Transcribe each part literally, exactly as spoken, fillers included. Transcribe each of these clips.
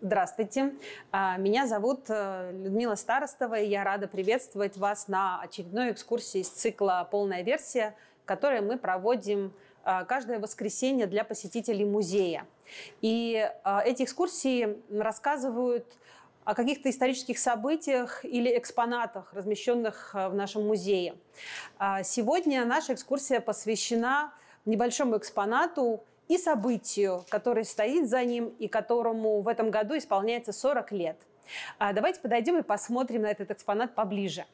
Здравствуйте, меня зовут Людмила Старостова, и я рада приветствовать вас на очередной экскурсии из цикла «Полная версия», которую мы проводим каждое воскресенье для посетителей музея. И эти экскурсии рассказывают о каких-то исторических событиях или экспонатах, размещенных в нашем музее. Сегодня наша экскурсия посвящена небольшому экспонату и событию, которое стоит за ним и которому в этом году исполняется сорок лет. Давайте подойдем и посмотрим на этот экспонат поближе.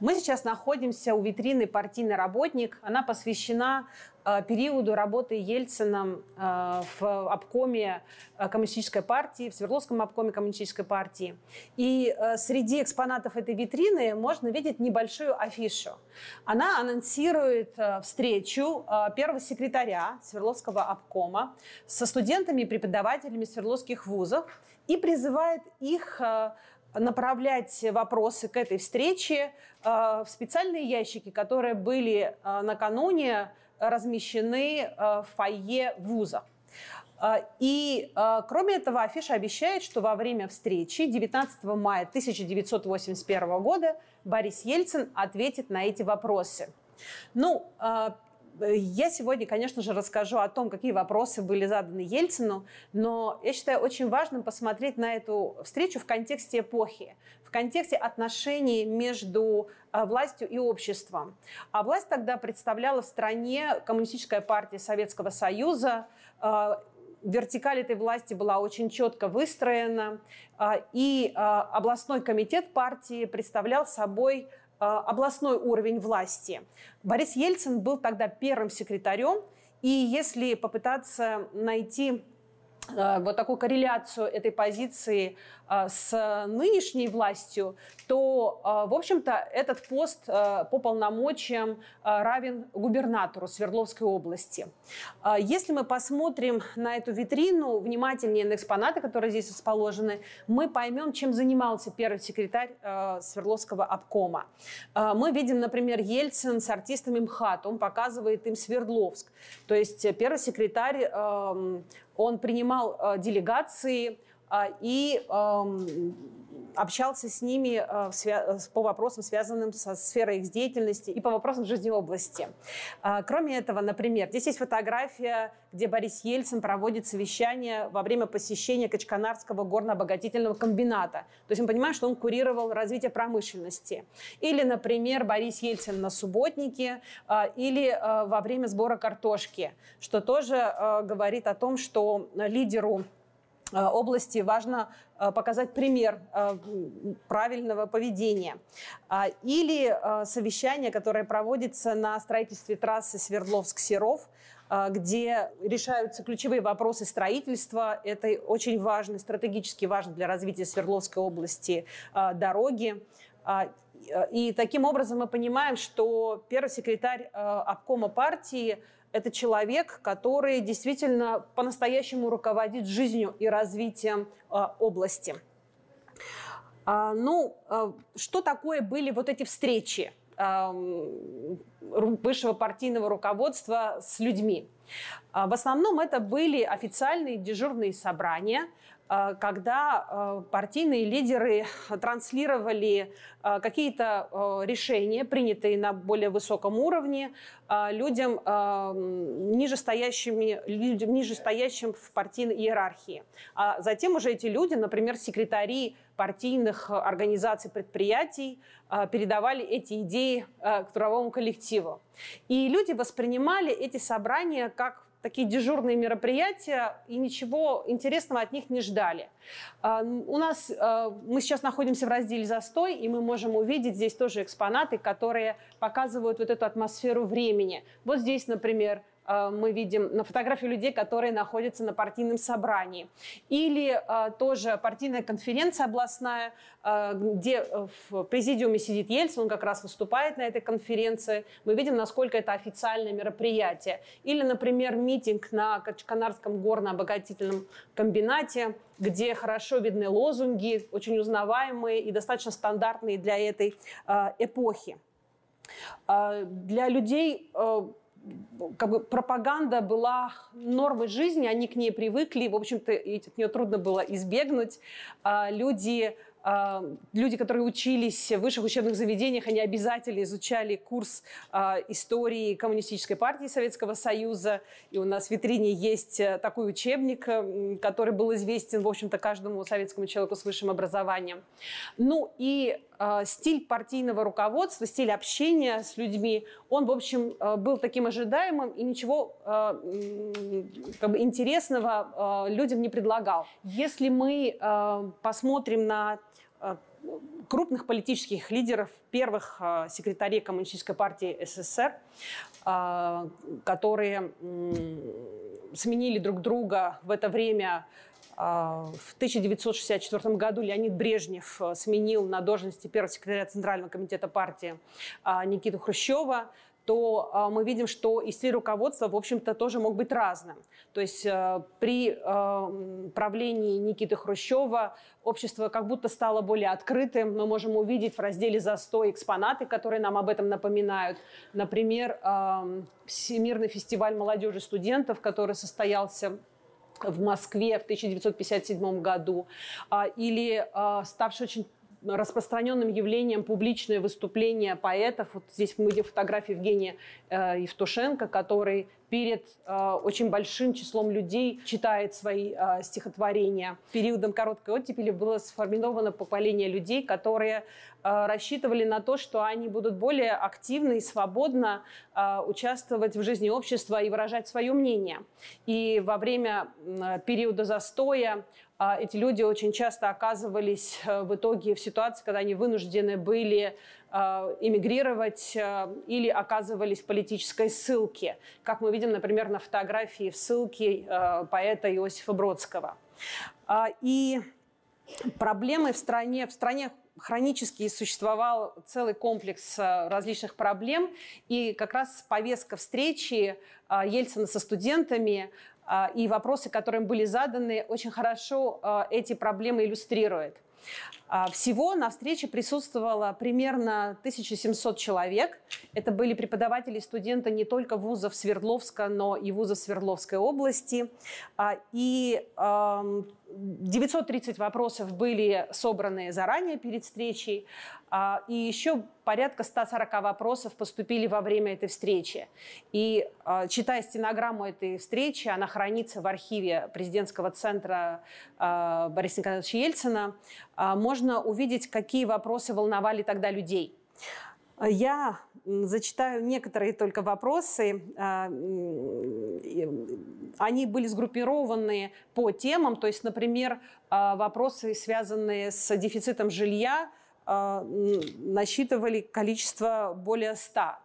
Мы сейчас находимся у витрины «Партийный работник». Она посвящена периоду работы Ельцином в обкоме коммунистической партии, в Свердловском обкоме коммунистической партии. И среди экспонатов этой витрины можно видеть небольшую афишу. Она анонсирует встречу первого секретаря Свердловского обкома со студентами и преподавателями свердловских вузов и призывает их направлять вопросы к этой встрече в специальные ящики, которые были накануне размещены в фойе вуза. И кроме этого афиша обещает, что во время встречи девятнадцатого мая тысяча девятьсот восемьдесят первого года Борис Ельцин ответит на эти вопросы. Ну, я сегодня, конечно же, расскажу о том, какие вопросы были заданы Ельцину, но я считаю очень важным посмотреть на эту встречу в контексте эпохи, в контексте отношений между властью и обществом. А власть тогда представляла в стране Коммунистическая партия Советского Союза. Вертикаль этой власти была очень четко выстроена, и областной комитет партии представлял собой областной уровень власти. Борис Ельцин был тогда первым секретарем, и если попытаться найти вот такую корреляцию этой позиции с нынешней властью, то, в общем-то, этот пост по полномочиям равен губернатору Свердловской области. Если мы посмотрим на эту витрину, внимательнее на экспонаты, которые здесь расположены, мы поймем, чем занимался первый секретарь Свердловского обкома. Мы видим, например, Ельцин с артистами МХАТ, он показывает им Свердловск. То есть первый секретарь, он принимал делегации и общался с ними по вопросам, связанным со сферой их деятельности и по вопросам жизнеобласти. Кроме этого, например, здесь есть фотография, где Борис Ельцин проводит совещание во время посещения Качканарского горно-обогатительного комбината. То есть мы понимаем, что он курировал развитие промышленности. Или, например, Борис Ельцин на субботнике или во время сбора картошки, что тоже говорит о том, что лидеру области важно показать пример правильного поведения. Или совещание, которое проводится на строительстве трассы Свердловск-Серов, где решаются ключевые вопросы строительства. Это очень важно, стратегически важно для развития Свердловской области дороги. И таким образом мы понимаем, что первый секретарь обкома партии — это человек, который действительно по-настоящему руководит жизнью и развитием э, области. А, ну, а, что такое были вот эти встречи а, высшего партийного руководства с людьми? А, в основном это были официальные дежурные собрания, когда партийные лидеры транслировали какие-то решения, принятые на более высоком уровне, людям, нижестоящим, нижестоящим в партийной иерархии. А затем уже эти люди, например, секретари партийных организаций, предприятий, передавали эти идеи к трудовому коллективу. И люди воспринимали эти собрания как такие дежурные мероприятия, и ничего интересного от них не ждали. У нас, мы сейчас находимся в разделе «Застой», и мы можем увидеть здесь тоже экспонаты, которые показывают вот эту атмосферу времени. Вот здесь, например, мы видим на фотографии людей, которые находятся на партийном собрании. Или тоже партийная конференция областная, где в президиуме сидит Ельцин, он как раз выступает на этой конференции. Мы видим, насколько это официальное мероприятие. Или, например, митинг на Качканарском горно-обогатительном комбинате, где хорошо видны лозунги, очень узнаваемые и достаточно стандартные для этой эпохи. Для людей как бы пропаганда была нормой жизни, они к ней привыкли, в общем-то, от нее трудно было избегнуть. Люди, люди, которые учились в высших учебных заведениях, они обязательно изучали курс истории Коммунистической партии Советского Союза. И у нас в витрине есть такой учебник, который был известен, в общем-то, каждому советскому человеку с высшим образованием. Ну и стиль партийного руководства, стиль общения с людьми, он, в общем, был таким ожидаемым и ничего как бы интересного людям не предлагал. Если мы посмотрим на крупных политических лидеров, первых секретарей Коммунистической партии СССР, которые сменили друг друга в это время. В тысяча девятьсот шестьдесят четвёртом году Леонид Брежнев сменил на должности первого секретаря Центрального комитета партии Никиту Хрущева, то мы видим, что и стиль руководства, в общем-то, тоже мог быть разным. То есть при правлении Никиты Хрущева общество как будто стало более открытым. Мы можем увидеть в разделе «Застой» экспонаты, которые нам об этом напоминают. Например, Всемирный фестиваль молодежи студентов, который состоялся в Москве в тысяча девятьсот пятьдесят седьмом году, или ставший очень распространенным явлением публичное выступление поэтов. Вот здесь мы видим фотографию Евгения Евтушенко, который перед очень большим числом людей читает свои стихотворения. Периодом короткой оттепели было сформировано поколение людей, которые рассчитывали на то, что они будут более активно и свободно участвовать в жизни общества и выражать свое мнение. И во время периода застоя эти люди очень часто оказывались в итоге в ситуации, когда они вынуждены были эмигрировать или оказывались в политической ссылке, как мы видим, например, на фотографии в ссылке поэта Иосифа Бродского. И проблемы в стране, в стране хронически существовал целый комплекс различных проблем, и как раз повестка встречи Ельцина со студентами и вопросы, которые им были заданы, очень хорошо эти проблемы иллюстрирует. Всего на встрече присутствовало примерно тысяча семьсот человек. Это были преподаватели и студенты не только вузов Свердловска, но и вузов Свердловской области. И девятьсот тридцать вопросов были собраны заранее перед встречей. И еще порядка ста сорока вопросов поступили во время этой встречи. И читая стенограмму этой встречи, она хранится в архиве президентского центра Бориса Николаевича Ельцина, можно увидеть, какие вопросы волновали тогда людей. Я зачитаю некоторые только вопросы. Они были сгруппированы по темам, то есть, например, вопросы, связанные с дефицитом жилья, насчитывали количество более ста.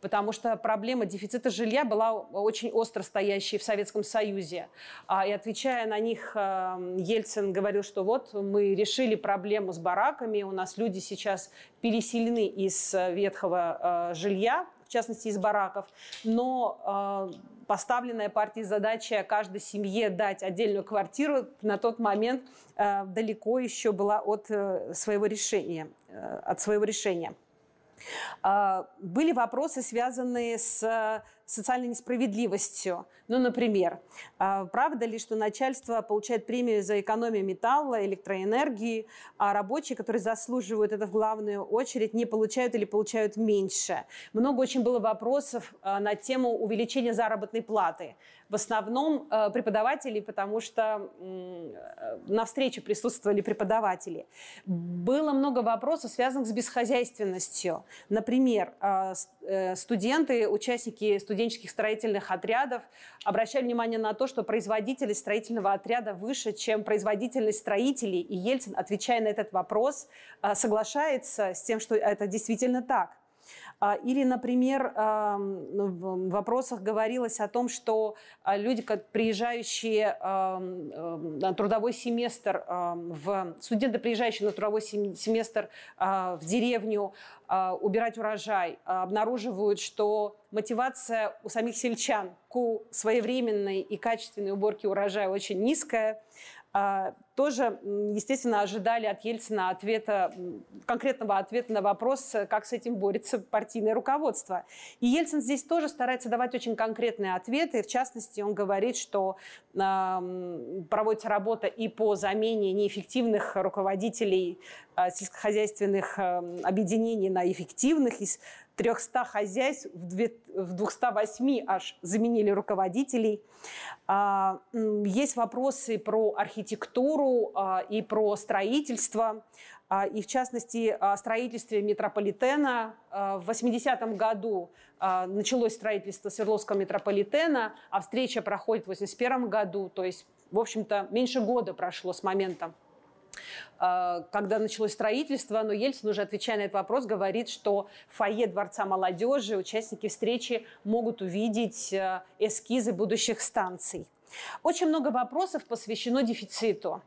Потому что проблема дефицита жилья была очень остро стоящей в Советском Союзе. И отвечая на них, Ельцин говорил, что вот мы решили проблему с бараками, у нас люди сейчас переселены из ветхого жилья, в частности из бараков, но поставленная партией задача каждой семье дать отдельную квартиру на тот момент далеко еще была от своего решения. От своего решения. Были вопросы, связанные с социальной несправедливостью. Ну, например, правда ли, что начальство получает премию за экономию металла, электроэнергии, а рабочие, которые заслуживают это в главную очередь, не получают или получают меньше? Много очень было вопросов на тему увеличения заработной платы. В основном преподаватели, потому что на встрече присутствовали преподаватели. Было много вопросов, связанных с бесхозяйственностью. Например, студенты, участники студенческих строительных отрядов обращали внимание на то, что производительность строительного отряда выше, чем производительность строителей. И Ельцин, отвечая на этот вопрос, соглашается с тем, что это действительно так. Или, например, в вопросах говорилось о том, что люди, приезжающие на трудовой семестр, в... студенты, приезжающие на трудовой семестр в деревню убирать урожай, обнаруживают, что мотивация у самих сельчан к своевременной и качественной уборке урожая очень низкая. тоже, естественно, ожидали от Ельцина ответа, конкретного ответа на вопрос, как с этим борется партийное руководство. И Ельцин здесь тоже старается давать очень конкретные ответы. В частности, он говорит, что э, проводится работа и по замене неэффективных руководителей э, сельскохозяйственных э, объединений на эффективных. Из трёхсот хозяйств в двухстах восьми аж заменили руководителей. Э, э, есть вопросы про архитектуру э, и про строительство. И, в частности, о строительстве метрополитена. В восьмидесятом году началось строительство Свердловского метрополитена, а встреча проходит в восемьдесят первом году. То есть, в общем-то, меньше года прошло с момента, когда началось строительство. Но Ельцин, уже отвечая на этот вопрос, говорит, что в фойе Дворца молодежи участники встречи могут увидеть эскизы будущих станций. Очень много вопросов посвящено дефициту.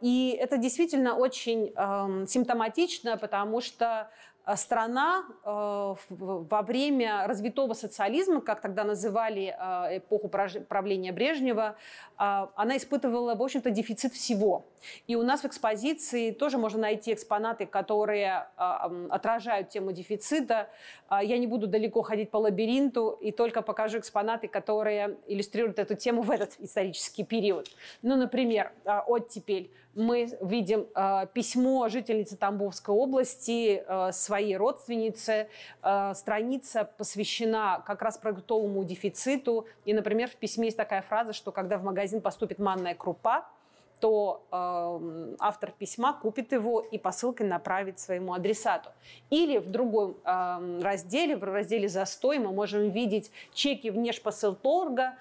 И это действительно очень э, симптоматично, потому что страна э, во время развитого социализма, как тогда называли э, эпоху правления Брежнева, э, она испытывала, в общем-то, дефицит всего. И у нас в экспозиции тоже можно найти экспонаты, которые э, отражают тему дефицита. Я не буду далеко ходить по лабиринту и только покажу экспонаты, которые иллюстрируют эту тему в этот исторический период. Ну, например, оттепель. Мы видим э, письмо жительницы Тамбовской области, э, своей родственницы. Э, страница посвящена как раз продуктовому дефициту. И, например, в письме есть такая фраза, что когда в магазин поступит манная крупа, то э, автор письма купит его и посылкой направит своему адресату. Или в другом э, разделе, в разделе «Застой» мы можем видеть чеки внешпосылторга,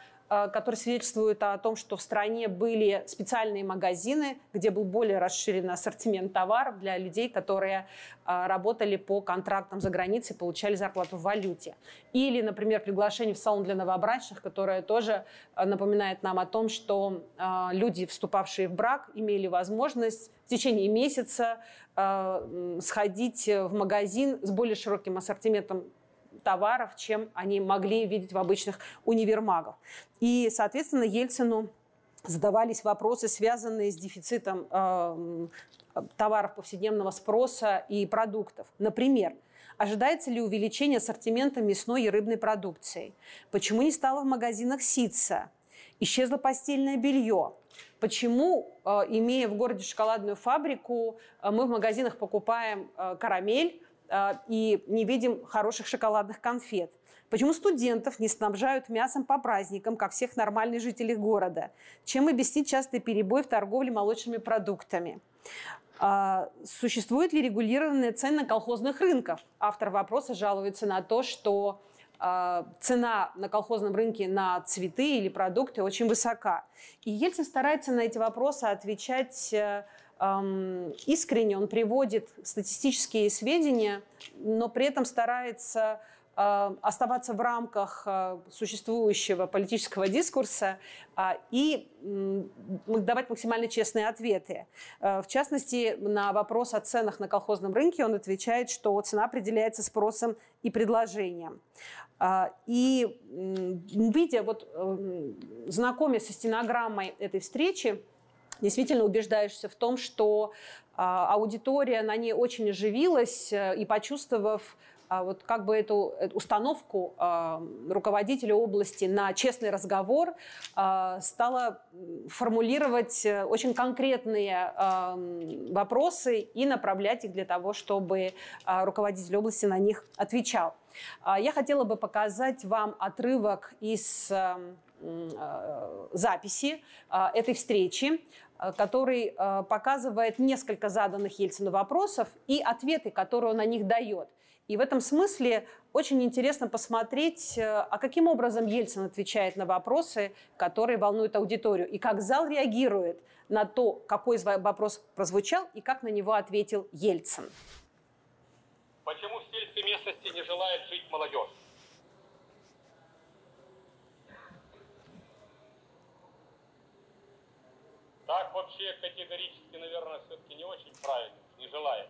который свидетельствует о том, что в стране были специальные магазины, где был более расширен ассортимент товаров для людей, которые работали по контрактам за границей, получали зарплату в валюте. Или, например, приглашение в салон для новобрачных, которое тоже напоминает нам о том, что люди, вступавшие в брак, имели возможность в течение месяца сходить в магазин с более широким ассортиментом товаров, чем они могли видеть в обычных универмагах. И, соответственно, Ельцину задавались вопросы, связанные с дефицитом э, товаров повседневного спроса и продуктов. Например, ожидается ли увеличение ассортимента мясной и рыбной продукции? Почему не стало в магазинах ситца? Исчезло постельное белье? Почему, э, имея в городе шоколадную фабрику, э, мы в магазинах покупаем э, карамель и не видим хороших шоколадных конфет? Почему студентов не снабжают мясом по праздникам, как всех нормальных жителей города? Чем объяснить частый перебой в торговле молочными продуктами? Существует ли регулированная цена колхозных рынков? Автор вопроса жалуется на то, что цена на колхозном рынке на цветы или продукты очень высока. И Ельцин старается на эти вопросы отвечать искренне. Он приводит статистические сведения, но при этом старается оставаться в рамках существующего политического дискурса и давать максимально честные ответы. В частности, на вопрос о ценах на колхозном рынке он отвечает, что цена определяется спросом и предложением. И видя, вот, знакомясь со стенограммой этой встречи, действительно убеждаешься в том, что аудитория на ней очень оживилась, и, почувствовав вот как бы эту установку руководителя области на честный разговор, стала формулировать очень конкретные вопросы и направлять их для того, чтобы руководитель области на них отвечал. Я хотела бы показать вам отрывок из записи этой встречи, который показывает несколько заданных Ельцину вопросов и ответы, которые он на них дает. И в этом смысле очень интересно посмотреть, а каким образом Ельцин отвечает на вопросы, которые волнуют аудиторию, и как зал реагирует на то, какой вопрос прозвучал и как на него ответил Ельцин. Почему в сельской местности не желает жить молодежь? Так вообще категорически, наверное, все-таки не очень правильно. Не желает.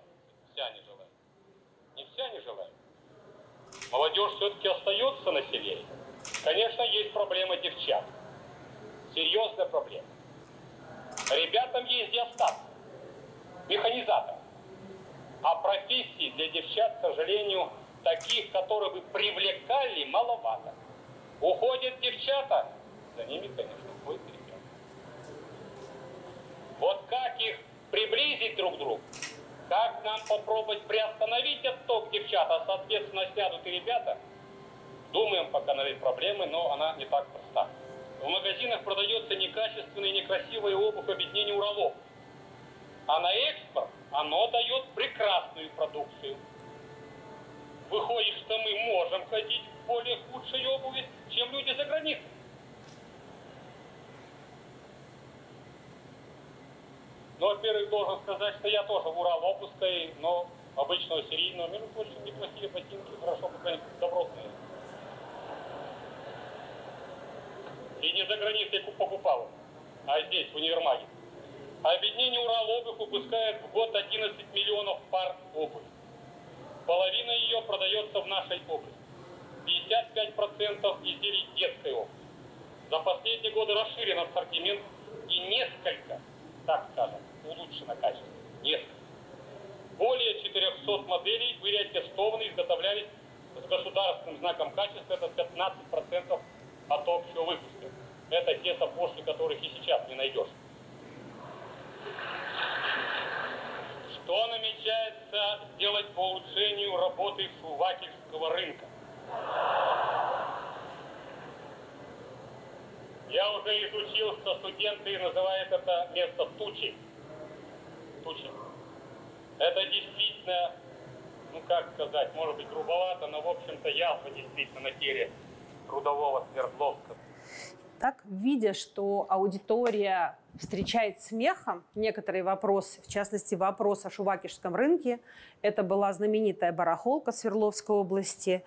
Вся не желает. Не вся не желает. Молодежь все-таки остается на селе. Конечно, есть проблема девчат. Серьезная проблема. Ребятам есть диастат, механизатор. А профессий для девчат, к сожалению, таких, которые бы привлекали, маловато. Уходят девчата, за ними, конечно, уходят ребята. Вот как их приблизить друг к другу, как нам попробовать приостановить отток девчат, а соответственно сядут и ребята. Думаем пока над этой проблемой, но она не так проста. В магазинах продается некачественная и некрасивая обувь объединения Уралов. А на экспорт оно дает прекрасную продукцию. Выходит, что мы можем ходить в более худшей обуви, чем люди за границей. Но, во-первых, должен сказать, что я тоже в Уралобувской, но обычного серийного. Между прочим, неплохие ботинки, хорошо, пока добротные. И не за границей покупал, а здесь, в универмаге. Объединение «Уралобувь» выпускает в год одиннадцать миллионов пар обуви. Половина ее продается в нашей области. пятьдесят пять процентов изделий детской обуви. За последние годы расширен ассортимент и несколько, так скажем, улучшено качество. Несколько. Более четырёхсот моделей были аттестованы и изготовлялись с государственным знаком качества. Это пятнадцать процентов от общего выпуска. Это те сапожки, которых и сейчас не найдешь. Что намечается сделать по улучшению работы Шувакишского рынка? Я уже изучил, что студенты называют это место тучей. Тучей. Это действительно, ну как сказать, может быть грубовато, но в общем-то явно действительно на теле трудового Свердловска. Так, видя, что аудитория встречает смехом некоторые вопросы, в частности, вопрос о Шувакишском рынке. Это была знаменитая барахолка Свердловской области.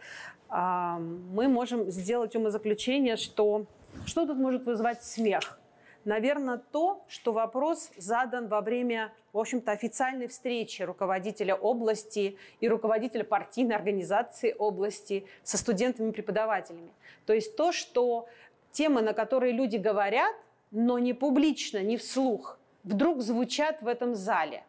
Мы можем сделать умозаключение, что что тут может вызвать смех? Наверное, то, что вопрос задан во время, в общем-то, официальной встречи руководителя области и руководителя партийной организации области со студентами-преподавателями. То есть то, что темы, на которые люди говорят, но не публично, не вслух, вдруг звучат в этом зале.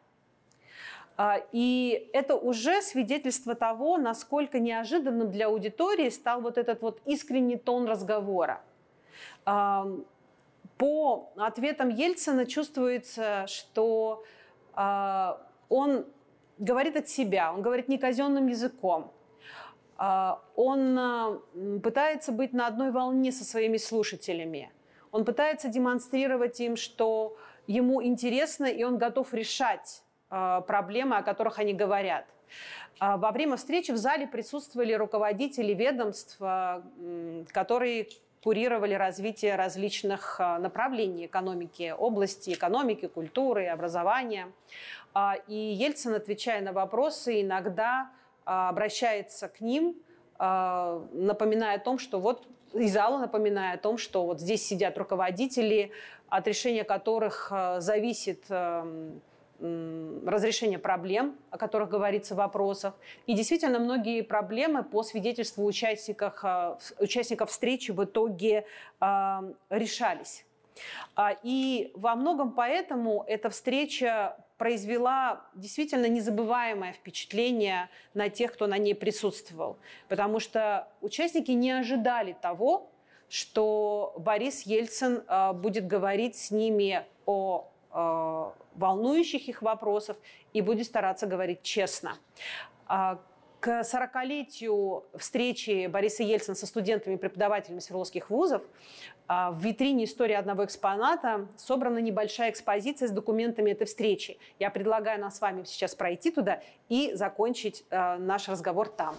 И это уже свидетельство того, насколько неожиданным для аудитории стал вот этот вот искренний тон разговора. По ответам Ельцина чувствуется, что он говорит от себя, он говорит не казенным языком. Он пытается быть на одной волне со своими слушателями. Он пытается демонстрировать им, что ему интересно, и он готов решать проблемы, о которых они говорят. Во время встречи в зале присутствовали руководители ведомств, которые курировали развитие различных направлений экономики области, экономики, культуры, образования. И Ельцин, отвечая на вопросы, иногда обращается к ним, напоминая о том, что вот и зала напоминая о том, что вот здесь сидят руководители, от решения которых зависит разрешение проблем, о которых говорится в вопросах. И действительно, многие проблемы по свидетельству участников, участников встречи в итоге решались. И во многом поэтому эта встреча произвела действительно незабываемое впечатление на тех, кто на ней присутствовал. Потому что участники не ожидали того, что Борис Ельцин будет говорить с ними о волнующих их вопросах и будет стараться говорить честно. К сорокалетию встречи Бориса Ельцина со студентами и преподавателями свердловских вузов в витрине истории одного экспоната собрана небольшая экспозиция с документами этой встречи. Я предлагаю нам с вами сейчас пройти туда и закончить наш разговор там.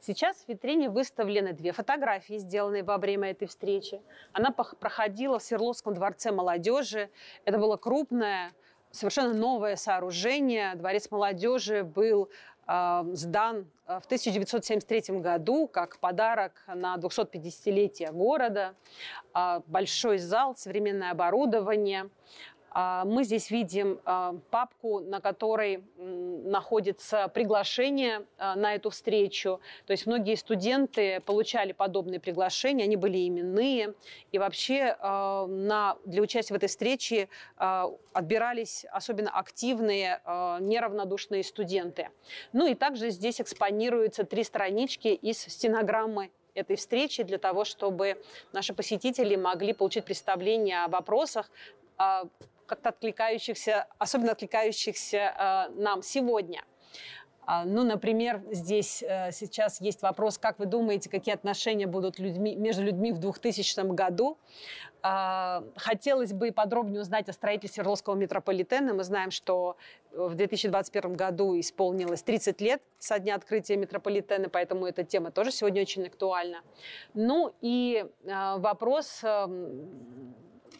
Сейчас в витрине выставлены две фотографии, сделанные во время этой встречи. Она проходила в Свердловском дворце молодежи. Это было крупное, совершенно новое сооружение. Дворец молодежи был сдан в тысяча девятьсот семьдесят третьем году как подарок на двухсотпятидесятилетие города. Большой зал, современное оборудование. Мы здесь видим папку, на которой находится приглашение на эту встречу. То есть многие студенты получали подобные приглашения, они были именные. И вообще на, для участия в этой встрече отбирались особенно активные, неравнодушные студенты. Ну и также здесь экспонируются три странички из стенограммы этой встречи для того, чтобы наши посетители могли получить представление о вопросах, как-то откликающихся, особенно откликающихся нам сегодня. Ну, например, здесь сейчас есть вопрос, как вы думаете, какие отношения будут людьми, между людьми в двухтысячном году? Хотелось бы подробнее узнать о строительстве Свердловского метрополитена. Мы знаем, что в две тысячи двадцать первом году исполнилось тридцать лет со дня открытия метрополитена, поэтому эта тема тоже сегодня очень актуальна. Ну и вопрос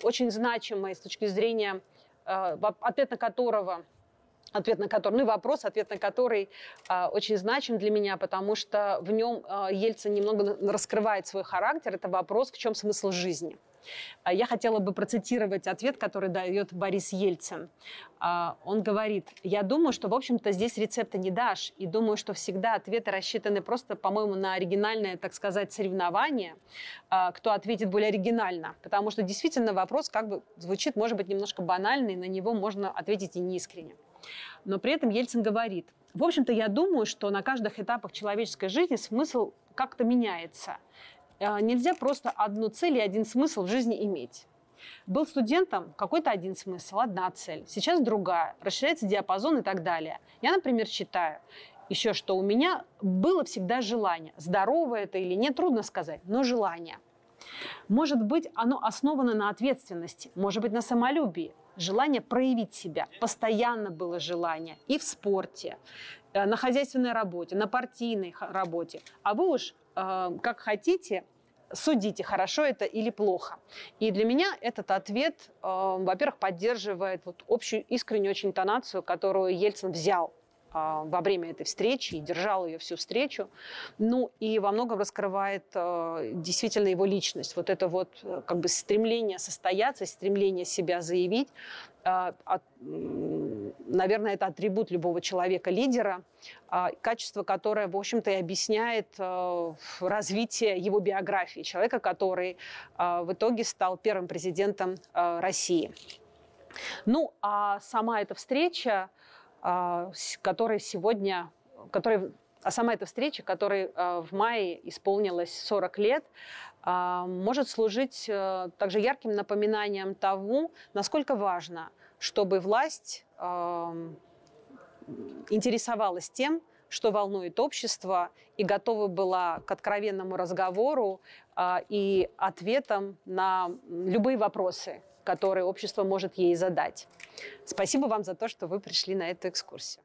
очень значимый с точки зрения, ответ на которого... Ответ на который, ну и вопрос, ответ на который э, очень значим для меня, потому что в нем э, Ельцин немного раскрывает свой характер. Это вопрос, в чем смысл жизни. Э, я хотела бы процитировать ответ, который дает Борис Ельцин. Э, он говорит: «Я думаю, что, в общем-то, здесь рецепта не дашь. И думаю, что всегда ответы рассчитаны просто, по-моему, на оригинальное, так сказать, соревнование, э, кто ответит более оригинально. Потому что действительно вопрос как бы звучит, может быть, немножко банальный, на него можно ответить и неискренне». Но при этом Ельцин говорит: в общем-то, я думаю, что на каждых этапах человеческой жизни смысл как-то меняется. Нельзя просто одну цель и один смысл в жизни иметь. Был студентом — какой-то один смысл, одна цель, сейчас другая, расширяется диапазон и так далее. Я, например, считаю еще, что у меня было всегда желание. Здоровое это или нет, трудно сказать, но желание. Может быть, оно основано на ответственности, может быть, на самолюбии. Желание проявить себя. Постоянно было желание и в спорте, на хозяйственной работе, на партийной работе. А вы уж э, как хотите, судите, хорошо это или плохо. И для меня этот ответ, э, во-первых, поддерживает вот общую искреннюю очень интонацию, которую Ельцин взял э, во время этой встречи и держал ее всю встречу. Ну и во многом раскрывает э, действительно его личность. Вот это вот э, как бы стремление состояться, стремление себя заявить. Э, от, э, наверное, это атрибут любого человека-лидера. Э, качество, которое, в общем-то, и объясняет э, развитие его биографии. Человека, который э, в итоге стал первым президентом э, России. Ну а сама эта встреча, которой сегодня, которой, а сама эта встреча, которой в мае исполнилось сорок лет, может служить также ярким напоминанием того, насколько важно, чтобы власть интересовалась тем, что волнует общество, и готова была к откровенному разговору и ответам на любые вопросы, которые общество может ей задать. Спасибо вам за то, что вы пришли на эту экскурсию.